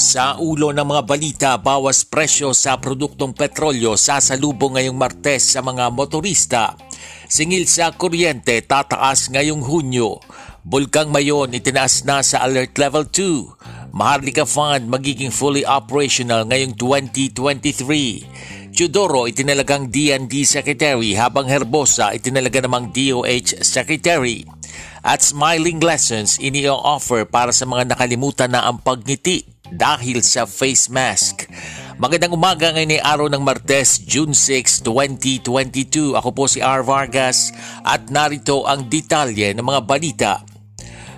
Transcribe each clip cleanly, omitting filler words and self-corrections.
Sa ulo ng mga balita, bawas presyo sa produktong petrolyo sasalubong ngayong Martes sa mga motorista. Singil sa kuryente tataas ngayong Hunyo. Bulkang Mayon itinaas na sa Alert Level 2. Maharlika Fund magiging fully operational ngayong 2023. Teodoro itinalagang DND Secretary habang Herbosa itinalaga namang DOH Secretary. At smiling lessons ini-offer para sa mga nakalimutan na ang pagngiti dahil sa face mask. Magandang umaga ngayon ay araw ng Martes, June 6, 2022. Ako po si R. Vargas at narito ang detalye ng mga balita.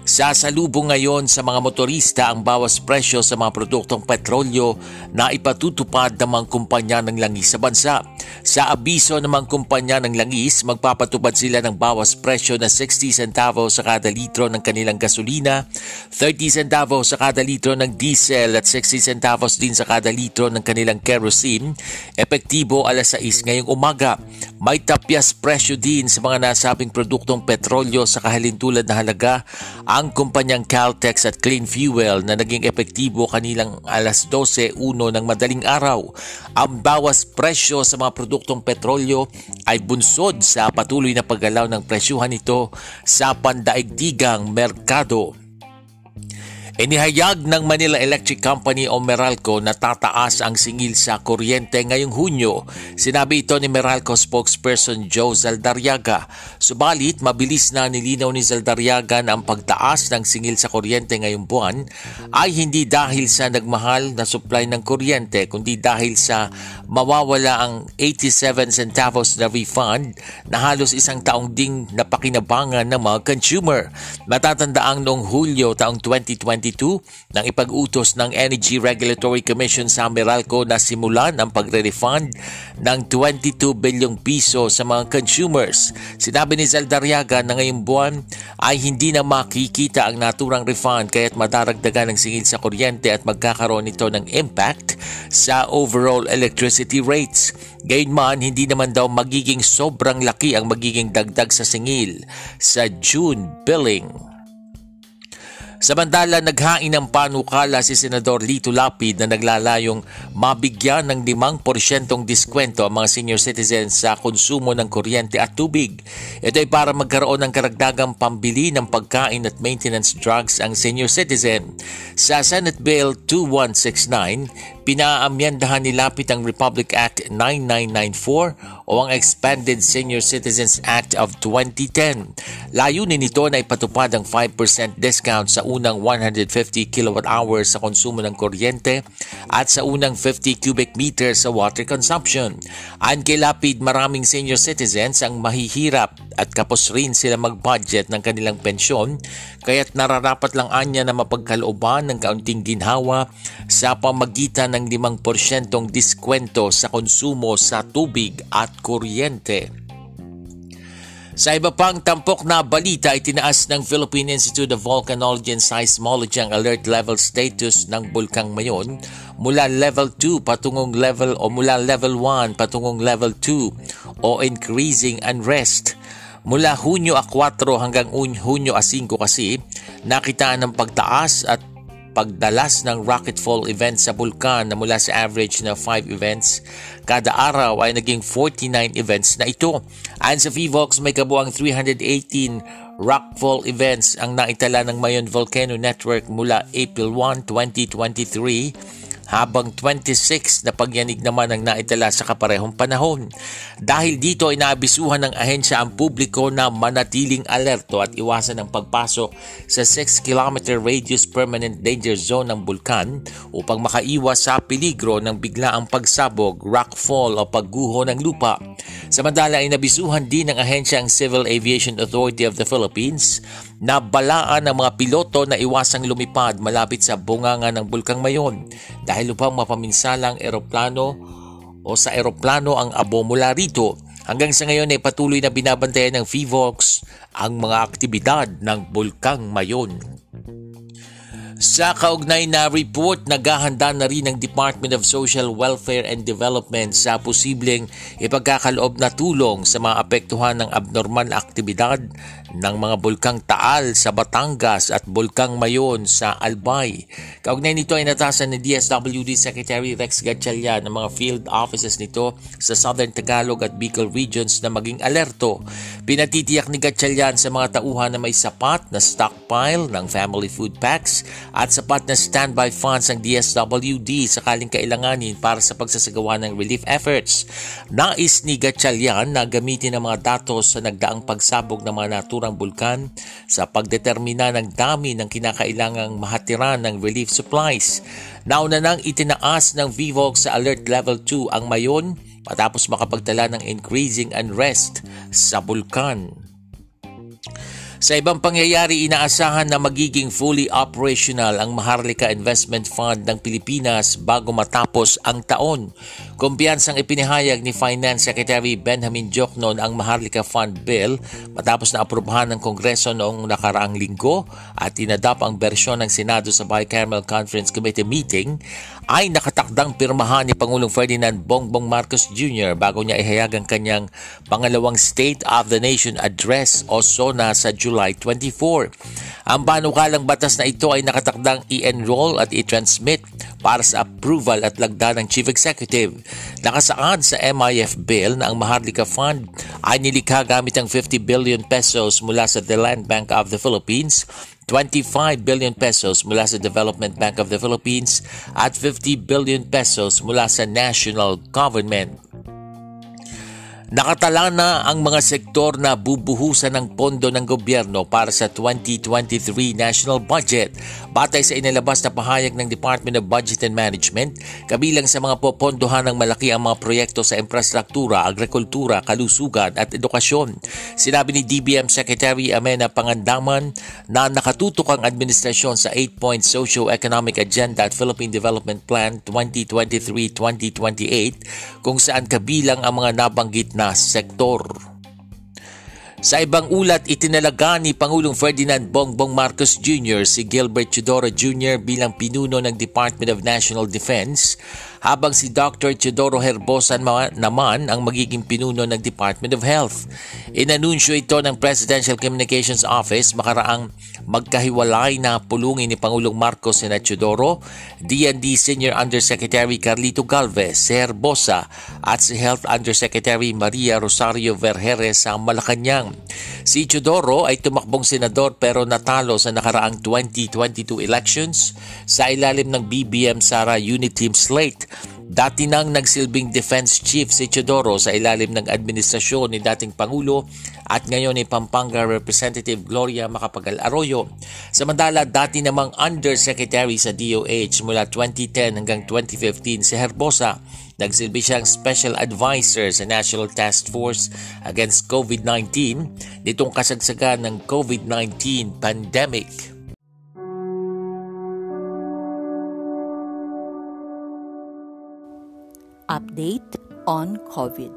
Sasalubong ngayon sa mga motorista ang bawas presyo sa mga produktong petrolyo na ipatutupad ng mga kumpanya ng langis sa bansa. Sa abiso ng mga kumpanya ng langis, magpapatupad sila ng bawas presyo na 60 centavos sa kada litro ng kanilang gasolina, 30 centavos sa kada litro ng diesel at 60 centavos din sa kada litro ng kanilang kerosene, epektibo alas 6 ngayong umaga. May tapyas presyo din sa mga nasabing produktong petrolyo sa kahalintulad na halaga ang kumpanyang Caltex at Clean Fuel na naging epektibo kanilang alas 12:01 ng madaling araw. Ang bawas presyo sa mga produktong petrolyo ay bunsod sa patuloy na paggalaw ng presyuhan nito sa pandaigdigang merkado. Inihayag ng Manila Electric Company o Meralco na tataas ang singil sa kuryente ngayong Hunyo. Sinabi ito ni Meralco spokesperson Joe Zaldariaga. Subalit, mabilis na nilinaw ni Zaldariaga na ang pagtaas ng singil sa kuryente ngayong buwan ay hindi dahil sa nagmahal na supply ng kuryente kundi dahil sa mawawala ang 87 centavos na refund na halos isang taong ding napakinabangan ng mga consumer. Matatandaang noong Hulyo taong 2020 nang ipag-utos ng Energy Regulatory Commission sa Meralco na simulan ang pagre-refund ng 22 bilyong piso sa mga consumers. Sinabi ni Zaldariaga na ngayong buwan ay hindi na makikita ang naturang refund kaya't madaragdagan ang singil sa kuryente at magkakaroon ito ng impact sa overall electricity rates. Gayunman, hindi naman daw magiging sobrang laki ang magiging dagdag sa singil sa June billing. Samantala, naghain ng panukala si Senador Lito Lapid na naglalayong mabigyan ng 5% diskwento ang mga senior citizens sa konsumo ng kuryente at tubig. Ito ay para magkaroon ng karagdagang pambili ng pagkain at maintenance drugs ang senior citizen. Sa Senate Bill 2169, pinaamyandahan ni Lapid ang Republic Act 9994 o ang Expanded Senior Citizens Act of 2010. Layunin nito na ipatupad ang 5% discount sa unang 150 kWh sa konsumo ng kuryente at sa unang 50 cubic meters sa water consumption. Ayon kay Lapid, maraming senior citizens ang mahihirap at kapos rin sila mag-budget ng kanilang pensyon kaya't nararapat lang anya na mapagkalooban ng kaunting ginhawa sa pamagitan ng 5% diskwento sa konsumo sa tubig at kuryente. Sa iba pang tampok na balita, itinaas ng Philippine Institute of Volcanology and Seismology ang alert level status ng Bulkang Mayon mula level 2 patungong level o mula level 1 patungong level 2 o increasing unrest. Mula Hunyo a 4 hanggang Hunyo a 5 kasi nakitaan ng pagtaas at pagdalas ng rocketfall events sa bulkan na mula sa average na 5 events kada araw ay naging 49 events na ito. Ayon sa Vivox, may kabuang 318 rockfall events ang naitala ng Mayon Volcano Network mula April 1, 2023 habang 26 na pagyanig naman ang naitala sa kaparehong panahon. Dahil dito ay naabisuhan ng ahensya ang publiko na manatiling alerto at iwasan ang pagpasok sa 6-kilometer radius permanent danger zone ng bulkan upang makaiwas sa peligro ng biglaang pagsabog, rockfall o pagguho ng lupa. Samantala ay nabisuhan din ng ahensya ang Civil Aviation Authority of the Philippines na balaan ang mga piloto na iwasang lumipad malapit sa bunganga ng Bulkang Mayon dahil upang mapaminsalang eroplano o sa eroplano ang abo mula rito. Hanggang sa ngayon ay patuloy na binabantayan ng FIVOLCS ang mga aktibidad ng Bulkang Mayon. Sa kaugnay na report, naghahanda na rin ang Department of Social Welfare and Development sa posibleng ipagkakaloob na tulong sa mga apektuhan ng abnormal na aktibidad ng mga Bulkang Taal sa Batangas at Bulkang Mayon sa Albay. Kaugnay nito ay natasan ni DSWD Secretary Rex Gatchalian ang mga field offices nito sa Southern Tagalog at Bicol regions na maging alerto. Pinatitiyak ni Gatchalian sa mga tauhan na may sapat na stockpile ng family food packs at sapat na standby funds ang DSWD sakaling kailanganin para sa pagsasagawa ng relief efforts. Nais ni Gatchalian na gamitin ang mga datos sa nagdaang pagsabog ng mga naturang bulkan sa pagdetermina ng dami ng kinakailangang mahatiran ng relief supplies. Nauna nang itinaas ng VIVOLCS sa Alert Level 2 ang Mayon matapos makapagtala ng increasing unrest sa bulkan. Sa ibang pangyayari, inaasahan na magiging fully operational ang Maharlika Investment Fund ng Pilipinas bago matapos ang taon. Kumpiyansang ipinahayag ni Finance Secretary Benjamin Diokno ang Maharlika Fund Bill matapos na aprubahan ng Kongreso noong nakaraang linggo at tinadap ang bersyon ng Senado sa Bicameral Conference Committee meeting ay nakatakdang pirmahan ni Pangulong Ferdinand Bongbong Marcos Jr. bago niya ihayag ang kanyang pangalawang State of the Nation Address o SONA sa July 24. Ang panukalang batas na ito ay nakatakdang i-enroll at i-transmit para sa approval at lagda ng Chief Executive. Nakasaad sa MIF Bill na ang Maharlika Fund ay nilikha gamit ang 50 billion pesos mula sa The Land Bank of the Philippines, 25 billion pesos mula sa Development Bank of the Philippines at 50 billion pesos mula sa National Government. Nakatala na ang mga sektor na bubuhusan ng pondo ng gobyerno para sa 2023 national budget. Batay sa inilabas na pahayag ng Department of Budget and Management, kabilang sa mga popondohan ng malaki ang mga proyekto sa infrastruktura, agrikultura, kalusugan at edukasyon. Sinabi ni DBM Secretary Amena Pangandaman na nakatutok ang administrasyon sa 8-point Socio-Economic Agenda at Philippine Development Plan 2023-2028 kung saan kabilang ang mga nabanggit na sektor. Sa ibang ulat, itinalaga ni Pangulong Ferdinand Bongbong Marcos Jr. si Gilbert Teodoro Jr. bilang pinuno ng Department of National Defense, habang si Dr. Teodoro Herbosa naman ang magiging pinuno ng Department of Health. Inanunsyo ito ng Presidential Communications Office makaraang magkahiwalay na pulungin ni Pangulong Marcos na Teodoro, D&D Senior Undersecretary Carlito Galvez, si Herbosa at si Health Undersecretary Maria Rosario Vergeire sa Malacanang. Si Teodoro ay tumakbong senador pero natalo sa nakaraang 2022 elections sa ilalim ng BBM Sara Uniteam Slate. Dati nang nagsilbing defense chief si Teodoro sa ilalim ng administrasyon ni dating Pangulo at ngayon ay Pampanga Representative Gloria Macapagal-Arroyo. Samantala, dati namang undersecretary sa DOH mula 2010 hanggang 2015 si Herbosa. Nagsilbi siyang special advisor sa National Task Force against COVID-19 nitong kasagsagan ng COVID-19 pandemic. Update on COVID.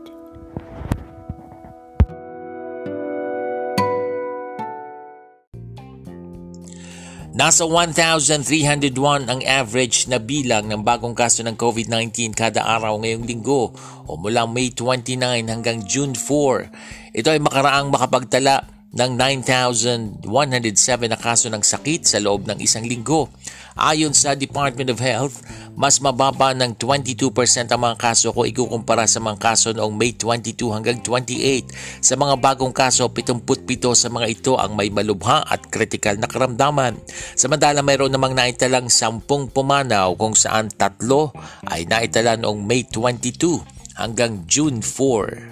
Nasa 1,301 ang average na bilang ng bagong kaso ng COVID-19 kada araw ngayong linggo o mula May 29 hanggang June 4. Ito ay makaraang makapagtala ng 9,107 na kaso ng sakit sa loob ng isang linggo. Ayon sa Department of Health, mas mababa ng 22% ang mga kaso kung ikukumpara sa mga kaso noong May 22 hanggang 28. Sa mga bagong kaso, 77 sa mga ito ang may malubha at kritikal na karamdaman. Samantala, mayroon namang naitalang 10 pumanaw kung saan 3 ay naitala noong May 22 hanggang June 4.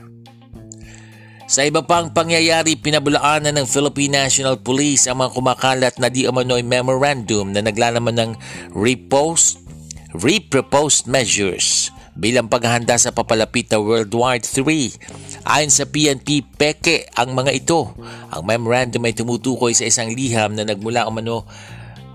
Sa iba pang pangyayari, pinabulaanan ng Philippine National Police ang mga kumakalat na di umano'y memorandum na naglalaman ng reproposed measures bilang paghahanda sa papalapit na World War III. Ayon sa PNP, peke ang mga ito. Ang memorandum ay tumutukoy sa isang liham na nagmula umano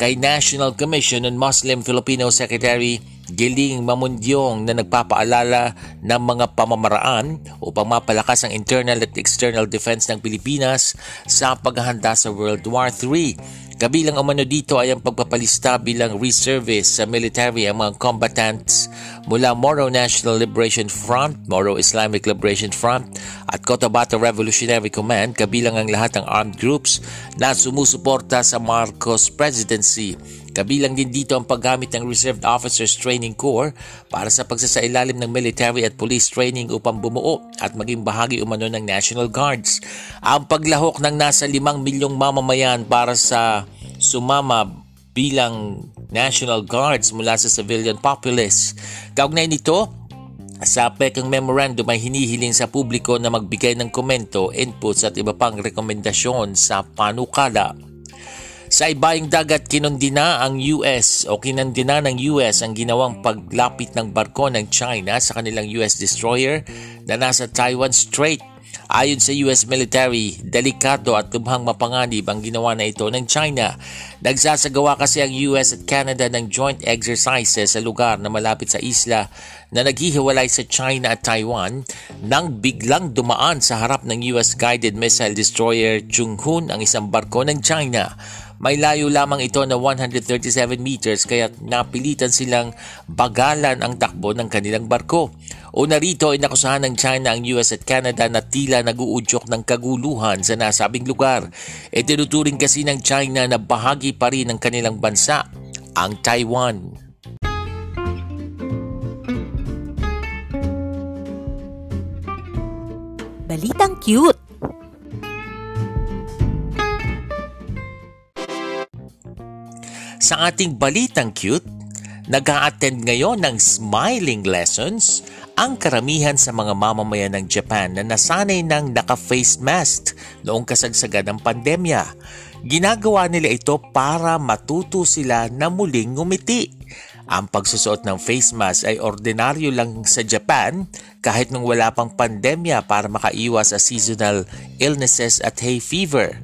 kay National Commission on Muslim Filipino Secretary Giling Mamundiong na nagpapaalala ng mga pamamaraan upang mapalakas ang internal at external defense ng Pilipinas sa paghahanda sa World War III. Kabilang umano dito ay ang pagpapalista bilang reservice sa military ang mga combatants mula Moro National Liberation Front, Moro Islamic Liberation Front at Cotabato Revolutionary Command, kabilang ang lahat ng armed groups na sumusuporta sa Marcos presidency. Kabilang din dito ang paggamit ng Reserve Officers Training Corps para sa pagsasailalim ng military at police training upang bumuo at maging bahagi umano ng National Guards. Ang paglahok ng nasa 5 milyong mamamayan para sa sumama bilang National Guards mula sa civilian populace. Kaugnay nito, sa pekang memorandum ay hinihiling sa publiko na magbigay ng komento, inputs at iba pang rekomendasyon sa panukala. Sa ibaing dagat, kinundina ng US ang ginawang paglapit ng barko ng China sa kanilang US destroyer na nasa Taiwan Strait. Ayon sa US military, delikado at lubhang mapanganib ang ginawa na ito ng China. Nagsasagawa kasi ang US at Canada ng joint exercises sa lugar na malapit sa isla na naghihiwalay sa China at Taiwan nang biglang dumaan sa harap ng US guided missile destroyer Chunghun ang isang barko ng China. May layo lamang ito na 137 meters kaya napilitan silang bagalan ang takbo ng kanilang barko. Una rito ay nakusahan ng China ang US at Canada na tila nag-uudyok ng kaguluhan sa nasabing lugar. Itinuturing kasi ng China na bahagi pa rin ng kanilang bansa, ang Taiwan. Balitang cute! Sa ating balitang cute, nag-a-attend ngayon ng smiling lessons ang karamihan sa mga mamamayan ng Japan na nasanay ng naka-face mask noong kasagsagan ng pandemya. Ginagawa nila ito para matuto sila na muling ngumiti. Ang pagsusuot ng face mask ay ordinaryo lang sa Japan kahit nung wala pang pandemya para makaiwas sa seasonal illnesses at hay fever.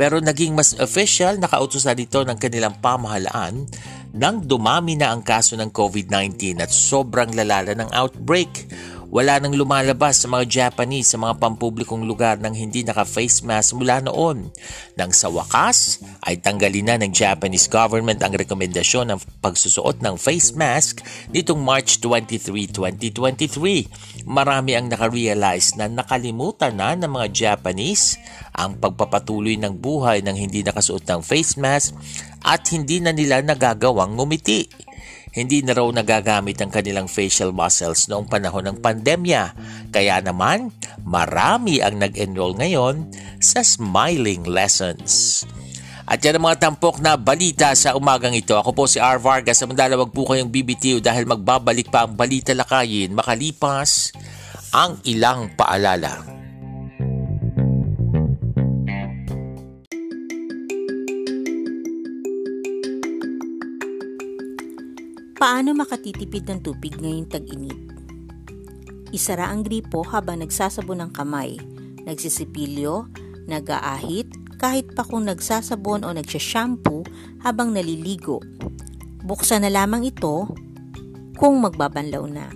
Pero naging mas official na kautusan dito ng kanilang pamahalaan nang dumami na ang kaso ng COVID-19 at sobrang lalala ng outbreak. Wala nang lumalabas sa mga Japanese sa mga pampublikong lugar nang hindi naka-face mask mula noon. Nang sa wakas, ay tanggalin na ng Japanese government ang rekomendasyon ng pagsusuot ng face mask nitong March 23, 2023. Marami ang nakarealize na nakalimutan na ng mga Japanese ang pagpapatuloy ng buhay nang hindi nakasuot ng face mask at hindi na nila nagagawang ngumiti. Hindi na raw nagagamit ang kanilang facial muscles noong panahon ng pandemya. Kaya naman, marami ang nag-enroll ngayon sa smiling lessons. At yan ang mga tampok na balita sa umagang ito. Ako po si R. Vargas. Samantala, wag po kayong BBTU dahil magbabalik pa ang Balitalakayin makalipas ang ilang paalala. Paano makatitipid ng tubig ngayong tag-init? Isara ang gripo habang nagsasabon ng kamay, nagsisipilyo, nag-aahit, kahit pa kung nagsasabon o nagsashampoo habang naliligo. Buksan na lamang ito kung magbabanlaw na.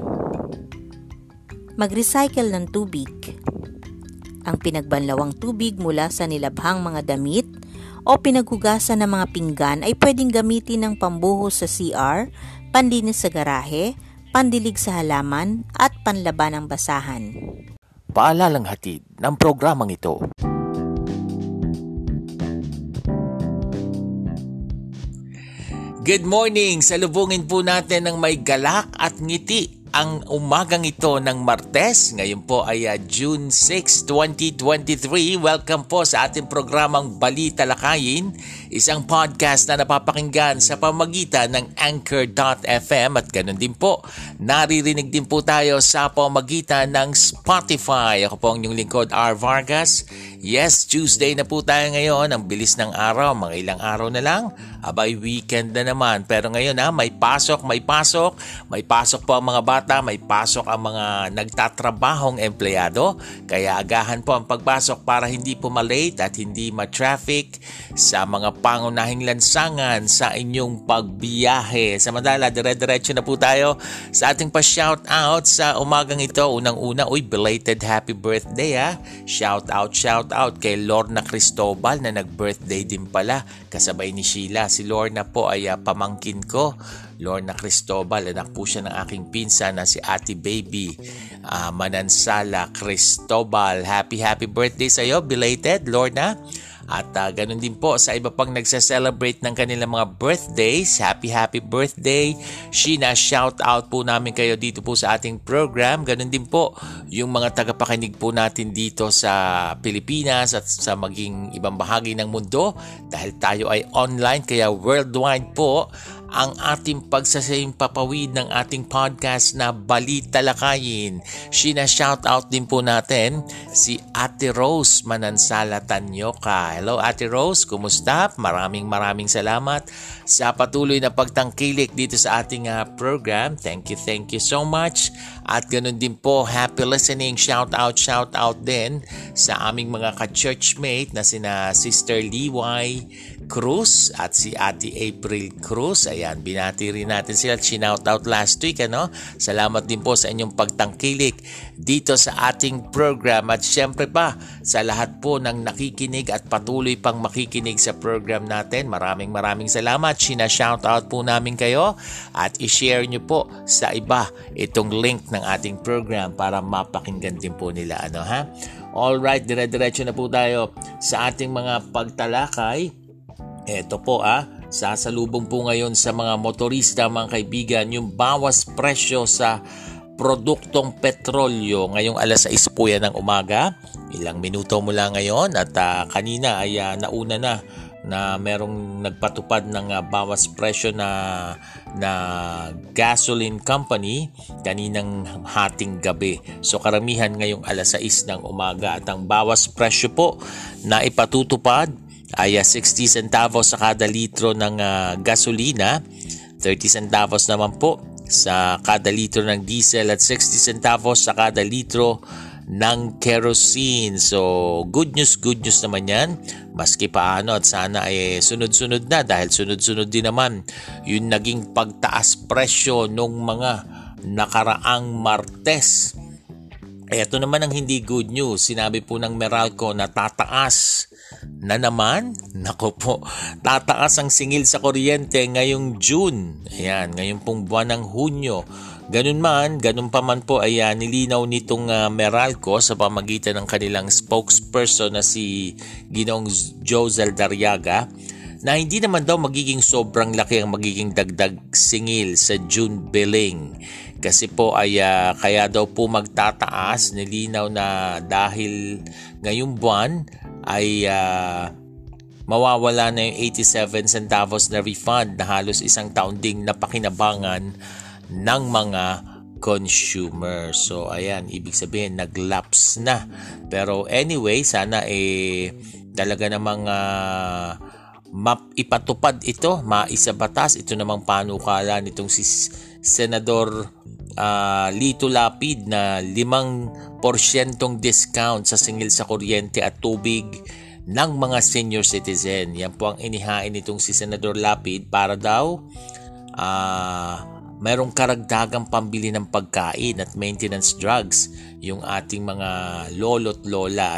Mag-recycle ng tubig. Ang pinagbanlawang tubig mula sa nilabhang mga damit o pinaghugasan ng mga pinggan ay pwedeng gamitin ng pambuhos sa CR, panlinis sa garahe, pandilig sa halaman at panlaban ng basahan. Paalalang hatid ng programang ito. Good morning! Salubungin po natin ng may galak at ngiti ang umagang ito ng Martes. Ngayon po ay June 6, 2023. Welcome po sa ating programang Balitalakayin, isang podcast na napapakinggan sa pamagitan ng Anchor.fm at ganoon din po. Naririnig din po tayo sa pamagitan ng Spotify. Ako po ang inyong lingkod, R. Vargas. Yes, Tuesday na po tayo ngayon. Ang bilis ng araw, mga ilang araw na lang. Abay, weekend na naman. Pero ngayon may pasok po ang mga bata, may pasok ang mga nagtatrabahong empleyado. Kaya agahan po ang pagpasok para hindi po malate at hindi ma-traffic sa mga pangunahing lansangan sa inyong pagbiyahe. Samantala, dire-diretso na po tayo sa ating pa-shoutout sa umagang ito. Unang-una, belated happy birthday ha. Shoutout kay Lorna Cristobal na nag-birthday din pala kasabay ni Sheila. Si Lorna po ay pamangkin ko. Lorna Cristobal, anak po siya ng aking pinsan na si Ate Baby Manansala Cristobal. Happy birthday sa iyo, belated Lorna. At ganun din po sa iba pang nagsa-celebrate ng kanilang mga birthdays. Happy birthday, Sheena. Shout out po namin kayo dito po sa ating program. Ganun din po yung mga tagapakinig po natin dito sa Pilipinas at sa maging ibang bahagi ng mundo. Dahil tayo ay online kaya worldwide po ang ating pagsasayang papawid ng ating podcast na Balitalakayin. Sheena, shout out din po natin si Ate Rose Manansala Tanyoka. Hello Ate Rose, kumusta? Maraming salamat sa patuloy na pagtangkilik dito sa ating program. Thank you so much. At ganun din po, happy listening. Shout out din sa aming mga ka-churchmate na sina Sister Liway Cruz at si Ate April Cruz. Ayan, binati rin natin sila at shoutout last week. Salamat din po sa inyong pagtangkilik dito sa ating program. At syempre pa, sa lahat po ng nakikinig at patuloy pang makikinig sa program natin. Maraming salamat. Shoutout po namin kayo at i-share nyo po sa iba itong link ng ating program para mapakinggan din po nila. Alright, dire-diretso na po tayo sa ating mga pagtalakay. Ito po sasalubong po ngayon sa mga motorista, mga kaibigan, yung bawas presyo sa produktong petrolyo. Ngayong alas 6 po yan ng umaga. Ilang minuto mula ngayon at kanina ay nauna na merong nagpatupad ng bawas presyo na gasoline company kaninang hating gabi. So karamihan ngayong alas 6 ng umaga at ang bawas presyo po na ipatutupad ay 60 centavos sa kada litro ng gasolina, 30 centavos naman po sa kada litro ng diesel at 60 centavos sa kada litro ng kerosene. So good news naman yan. Maski paano at sana ay sunod-sunod na dahil sunod-sunod din naman yung naging pagtaas presyo nung mga nakaraang Martes. Ito naman ang hindi good news. Sinabi po ng Meralco na tataas na naman. Nako po, tataas ang singil sa kuryente ngayong June. Ayan, ngayon pong buwan ng Hunyo. Ganun pa man po ay nilinaw nitong Meralco sa pamagitan ng kanilang spokesperson na si Ginoong Joe Zaldariaga na hindi naman daw magiging sobrang laki ang magiging dagdag singil sa June billing. Kasi po ay kaya daw po magtataas, nilinaw na dahil ngayong buwan ay mawawala na yung 87 centavos na refund na halos isang taon ding napakinabangan ng mga consumer. So ayan, ibig sabihin nag-lapse na. Pero anyway, sana talaga namang maipatupad ito, maisabatas. Ito namang panukala nitong si Senador Lito Lapid na 5% discount sa singil sa kuryente at tubig ng mga senior citizen. Yan po ang inihain nitong si Senador Lapid para daw mayroong karagdagang pambili ng pagkain at maintenance drugs yung ating mga lolo't lola.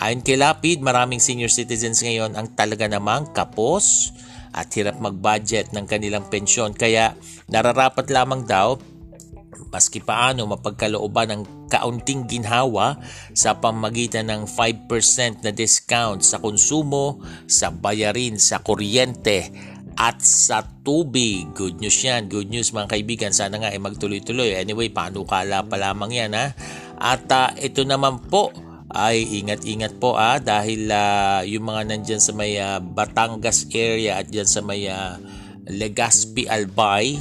Ayon kay Lapid, maraming senior citizens ngayon ang talaga namang kapos at hirap mag-budget ng kanilang pensyon. Kaya nararapat lamang daw maski paano mapagkalooban ng kaunting ginhawa sa pamagitan ng 5% na discount sa konsumo, sa bayarin, sa kuryente at sa tubig. Good news yan. Good news mga kaibigan. Sana nga ay magtuloy-tuloy. Anyway, panukala pa lamang yan ha. At ito naman po ay ingat-ingat po dahil yung mga nandyan sa may Batangas area at dyan sa may Legazpi, Albay,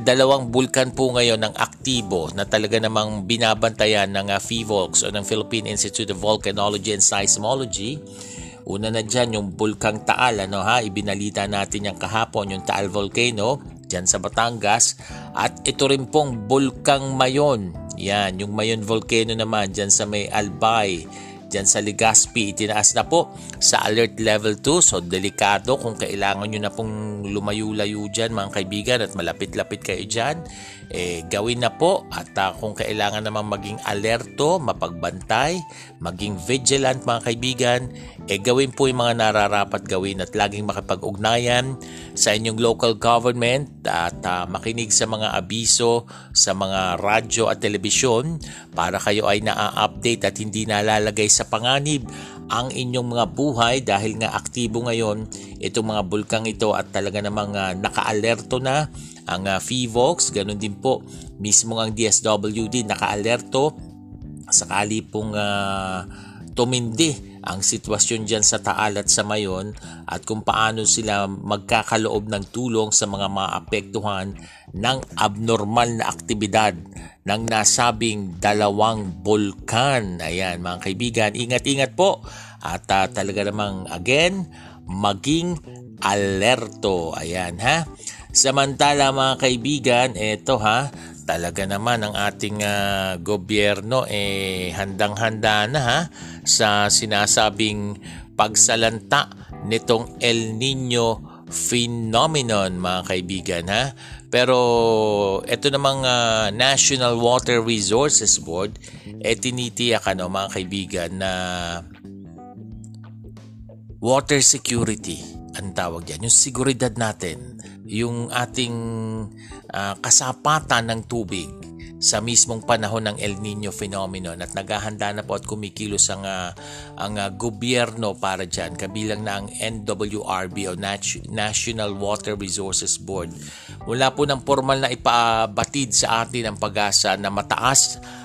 dalawang bulkan po ngayon ang aktibo na talaga namang binabantayan ng PHIVOLCS o ng Philippine Institute of Volcanology and Seismology. Una na dyan yung Bulkang Taal, ibinalita natin yung kahapon, yung Taal Volcano dyan sa Batangas. At ito rin pong Bulkang Mayon, yan, yung Mayon Volcano naman dyan sa may Albay, dyan sa Legazpi, itinaas na po sa Alert Level 2. So delikado kung kailangan nyo na pong lumayo-layo dyan mga kaibigan at malapit-lapit kayo dyan, gawin na po. At kung kailangan naman maging alerto, mapagbantay, maging vigilant mga kaibigan, gawin po yung mga nararapat gawin at laging makipag-ugnayan sa inyong local government at makinig sa mga abiso sa mga radyo at telebisyon para kayo ay na-update at hindi nalalagay sa panganib ang inyong mga buhay dahil nga aktibo ngayon itong mga bulkang ito at talaga namang naka-alerto na ang PHIVOLCS. Ganun din po mismo ang DSWD naka-alerto sakali pong tumindi ang sitwasyon dyan sa Taal at sa Mayon at kung paano sila magkakaloob ng tulong sa mga maapektuhan ng abnormal na aktibidad ng nasabing dalawang bulkan. Ayan mga kaibigan, ingat-ingat po at talaga namang again, maging alerto. Ayan ha. Samantala mga kaibigan, eto ha, talaga naman ang ating gobyerno handang-handa na sa sinasabing pagsalanta nitong El Niño phenomenon mga kaibigan ha. Pero ito namang National Water Resources Board tinitiyak mga kaibigan na water security ang tawag dyan, yung seguridad natin, yung ating kasapatan ng tubig sa mismong panahon ng El Niño phenomenon. At naghahanda na po at kumikilos ang gobyerno para dyan, kabilang na ang NWRB o National Water Resources Board. Wala po ng formal na ipabatid sa atin ang pag-asa na mataas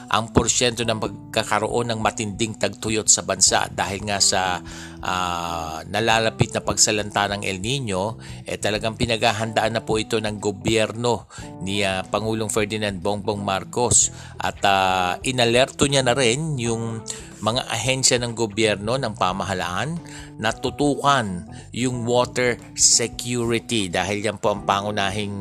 ang porsyento ng pagkakaroon ng matinding tagtuyot sa bansa dahil nga sa nalalapit na pagsalanta ng El Niño, talagang pinaghahandaan na po ito ng gobyerno ni Pangulong Ferdinand Bongbong Marcos at inalerto niya na rin yung mga ahensya ng gobyerno ng pamahalaan na tutukan yung water security dahil yan po ang pangunahing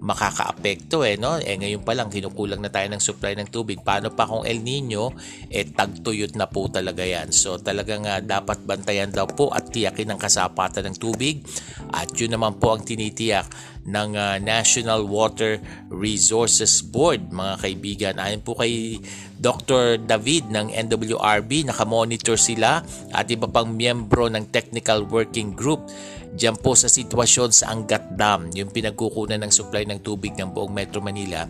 makakaapekto ngayon pa lang kinukulang na tayo ng supply ng tubig. Paano pa kung El Niño tagtuyot na po talaga yan. So talagang dapat bantayan daw po at tiyakin ang kasapatan ng tubig at yun naman po ang tinitiyak ng National Water Resources Board mga kaibigan. Ayon po kay Dr. David ng NWRB, nakamonitor sila at iba pang miyembro ng Technical Working Group diyan po sa sitwasyon sa Angat Dam, yung pinagkukunan ng supply ng tubig ng buong Metro Manila.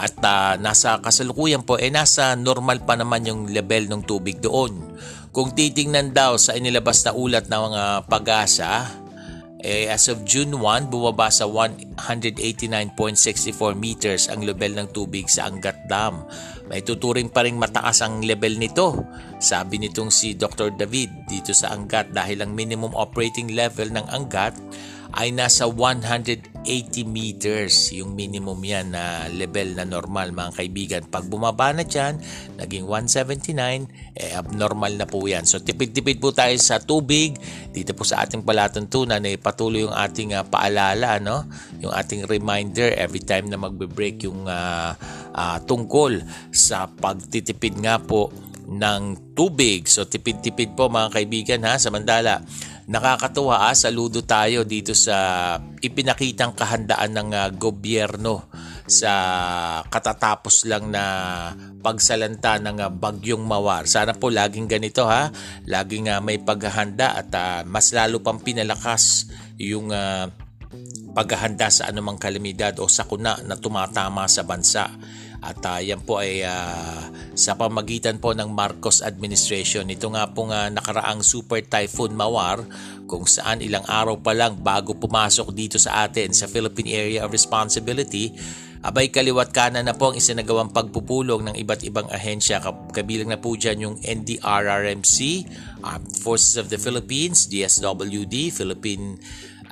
At nasa kasalukuyan po nasa normal pa naman yung level ng tubig doon. Kung titingnan daw sa inilabas na ulat ng mga pag-asa, as of June 1, bumaba sa 189.64 meters ang level ng tubig sa Angat Dam. May tuturing pa rin mataas ang level nito, sabi nitong si Dr. David dito sa Angat, dahil ang minimum operating level ng Angat ay nasa 180 meters. Yung minimum yan na level na normal mga kaibigan. Pag bumaba na dyan, naging 179, abnormal na po yan. So tipid-tipid po tayo sa tubig. Dito po sa ating palatuntunan, patuloy yung ating paalala, yung ating reminder every time na magbe-break yung tungkol sa pagtitipid nga po ng tubig. So tipid-tipid po mga kaibigan ha. Samantala, nakakatuwa, saludo tayo dito sa ipinakitang kahandaan ng gobyerno sa katatapos lang na pagsalanta ng bagyong Mawar. Sana po laging ganito ha, laging may paghahanda at mas lalo pang pinalakas yung paghahanda sa anumang kalamidad o sakuna na tumatama sa bansa. At yan po ay sa pamagitan po ng Marcos administration. Ito nga pong nakaraang Super Typhoon Mawar, kung saan ilang araw pa lang bago pumasok dito sa atin sa Philippine Area of Responsibility, abay kaliwat kanan na po ang isinagawang pagpupulong ng iba't ibang ahensya. Kabilang na po dyan yung NDRRMC, Armed Forces of the Philippines, DSWD, Philippine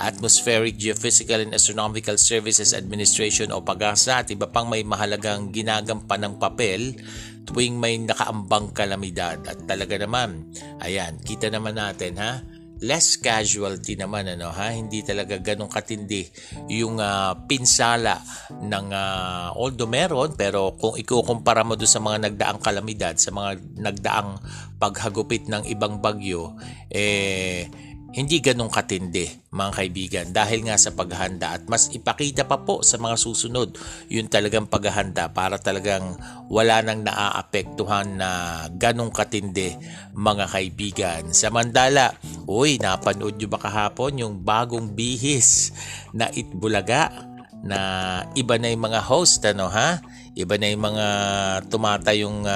Atmospheric Geophysical and Astronomical Services Administration o PAGASA, at iba pang may mahalagang ginagampan ng papel tuwing may nakaambang kalamidad. At talaga naman, ayan, kita naman natin ha. Less casualty naman hindi talaga ganun katindi yung pinsala ng although meron, pero kung ikukumpara mo doon sa mga nagdaang kalamidad, sa mga nagdaang paghagupit ng ibang bagyo, hindi ganun katindi mga kaibigan, dahil nga sa paghahanda, at mas ipakita pa po sa mga susunod yung talagang paghahanda para talagang wala nang naaapektuhan na ganun katindi mga kaibigan. Samantala, napanood nyo ba kahapon yung bagong bihis na Eat Bulaga, na iba na yung mga host Iba na yung mga tumatayong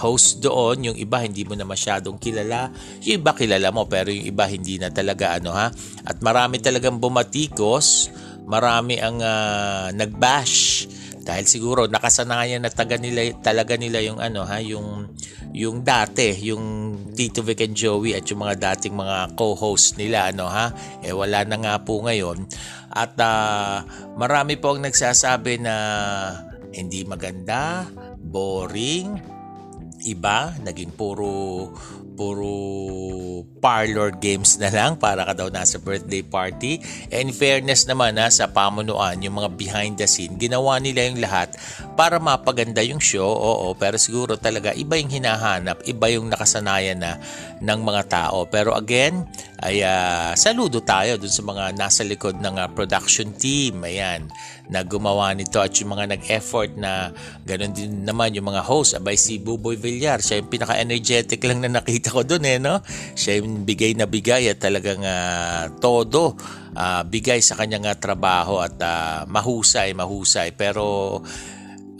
host doon. Yung iba hindi mo na masyadong kilala, yung iba kilala mo, pero yung iba hindi na talaga At marami talagang bumatikos, marami ang nagbash, dahil siguro nakasanayan na talaga nila yung yung dati, yung Tito Vic and Joey at yung mga dating mga co-host nila wala na nga po ngayon. At marami po ang nagsasabi na hindi maganda, boring, iba, naging puro parlor games na lang, para ka daw nasa birthday party. And fairness naman sa pamunuan, yung mga behind the scene, ginawa nila yung lahat para mapaganda yung show, pero siguro talaga iba yung hinahanap, iba yung nakasanayan na ng mga tao. Pero again, ay saludo tayo dun sa mga nasa likod ng production team, ayan, na gumawa nito, at yung mga nag-effort na ganun din naman yung mga host. Abay si Buboy Villar, siya yung pinaka-energetic lang na nakita ko doon siya yung bigay na bigay, at talagang todo bigay sa kanyang trabaho, at mahusay. Pero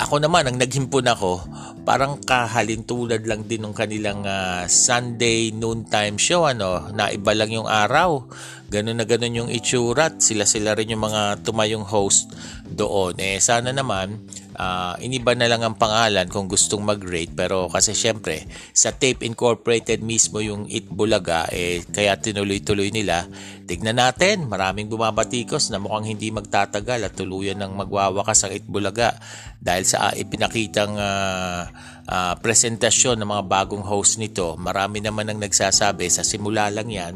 ako naman, ang naghimpun ako, parang kahalintulad lang din ng kanilang Sunday noontime show na iba lang yung araw, ganun na ganun yung itsura, at sila rin yung mga tumayong host doon. Sana naman iniba na lang ang pangalan kung gustong mag-rate, pero kasi syempre sa Tape Incorporated mismo yung Eat Bulaga, kaya tinuloy-tuloy nila. Tignan natin, maraming bumabatikos na mukhang hindi magtatagal at tuluyan ng magwawakas ang Eat Bulaga dahil sa ipinakitang presentasyon ng mga bagong host nito. Marami naman ang nagsasabi sa simula lang yan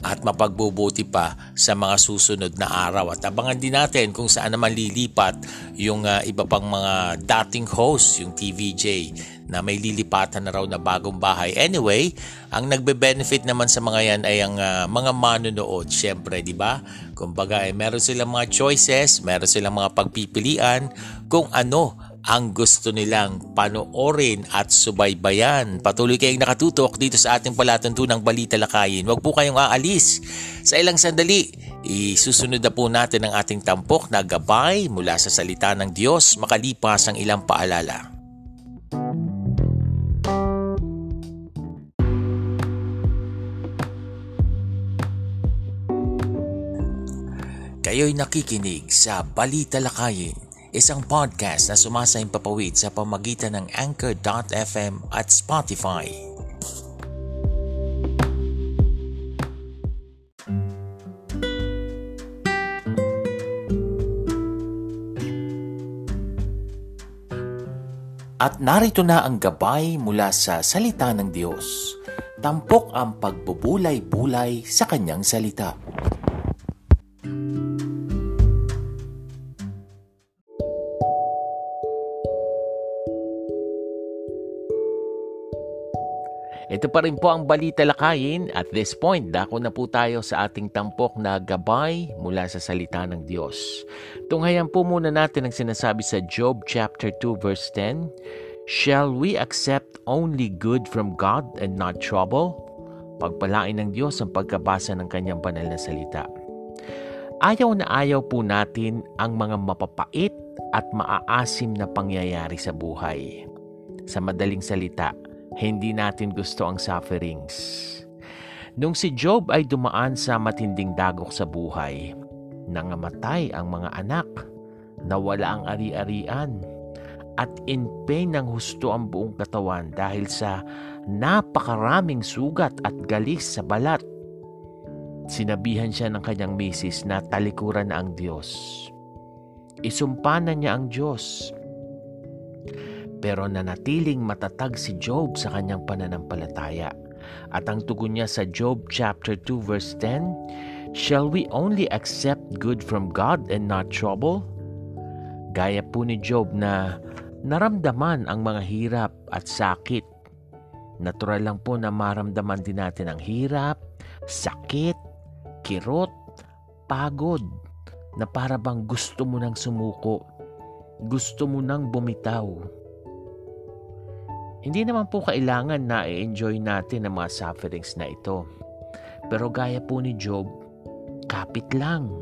at mapagbubuti pa sa mga susunod na araw. At abangan din natin kung saan naman lilipat yung iba pang mga dating host, yung TVJ, na may lilipatan na raw na bagong bahay. Anyway, ang nagbe-benefit naman sa mga yan ay ang mga manunood. Siyempre, di ba? Kumbaga, meron silang mga choices, meron silang mga pagpipilian kung ano ang gusto nilang panoorin at subaybayan. Patuloy kayong nakatutok dito sa ating palatuntunang Balitalakayin. Huwag po kayong aalis. Sa ilang sandali, isusunod na po natin ang ating tampok na gabay mula sa salita ng Diyos makalipas ang ilang paalala. Kayo'y nakikinig sa Balitalakayin, isang podcast na sumasayang papawid sa pamagitan ng Anchor.fm at Spotify. At narito na ang gabay mula sa salita ng Diyos. Tampok ang pagbubulay-bulay sa kanyang salita. Ito pa rin po ang Balitalakayin. At this point, dako na po tayo sa ating tampok na gabay mula sa salita ng Diyos. Tunghayan po muna natin ang sinasabi sa Job chapter 2 verse 10. Shall we accept only good from God and not trouble? Pagpalain ng Diyos ang pagkabasa ng kanyang banal na salita. Ayaw na ayaw po natin ang mga mapapait at maaasim na pangyayari sa buhay. Sa madaling salita, hindi natin gusto ang sufferings. Nung si Job ay dumaan sa matinding dagok sa buhay, nangamatay ang mga anak, nawala ang ari-arian, at in pain ng husto ang buong katawan dahil sa napakaraming sugat at galis sa balat. Sinabihan siya ng kanyang misis na talikuran na ang Diyos. Isumpanan niya ang Diyos. Pero nanatiling matatag si Job sa kanyang pananampalataya. At ang tugon niya sa Job chapter 2 verse 10, "Shall we only accept good from God and not trouble?" Gaya po ni Job na naramdaman ang mga hirap at sakit. Natural lang po na maramdaman din natin ang hirap, sakit, kirot, pagod, na para bang gusto mo nang sumuko, gusto mo nang bumitaw. Hindi naman po kailangan na i-enjoy natin ang mga sufferings na ito. Pero gaya po ni Job, kapit lang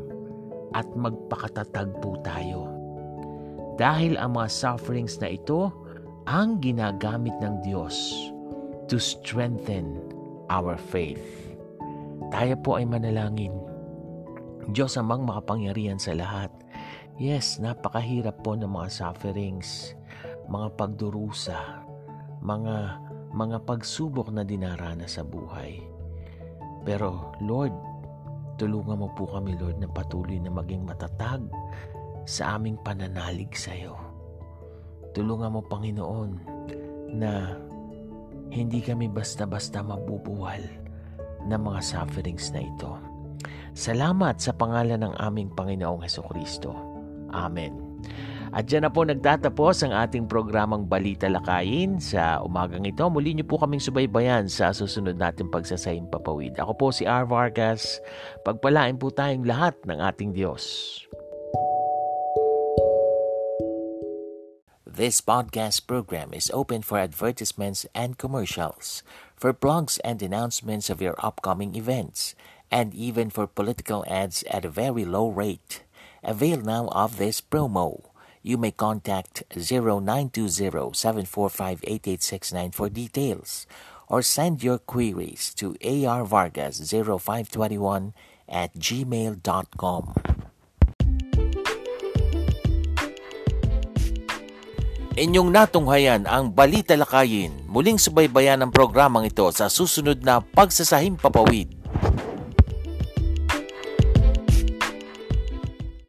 at magpakatatag po tayo. Dahil ang mga sufferings na ito ang ginagamit ng Diyos to strengthen our faith. Tayo po ay manalangin. Diyos amang makapangyarihan sa lahat. Yes, napakahirap po ng mga sufferings, mga pagdurusa, mga pagsubok na dinarana sa buhay. Pero Lord, tulungan mo po kami Lord na patuloy na maging matatag sa aming pananalig sa iyo. Tulungan mo Panginoon na hindi kami basta-basta mabubuwal ng mga sufferings na ito. Salamat sa pangalan ng aming Panginoong Hesukristo. Amen. At dyan na po nagtatapos ang ating programang Balitalakayin sa umagang ito. Muli niyo po kaming subaybayan sa susunod nating pagsasayang papawid. Ako po si R. Vargas. Pagpalain po tayong lahat ng ating Diyos. This podcast program is open for advertisements and commercials, for blogs and announcements of your upcoming events, and even for political ads at a very low rate. Avail now of this promo. You may contact 0920-745-8869 for details, or send your queries to arvargas0521@gmail.com. Inyong natunghayan ang Balitalakayin. Muling subaybayan ang programang ito sa susunod na pagsasahim papawid.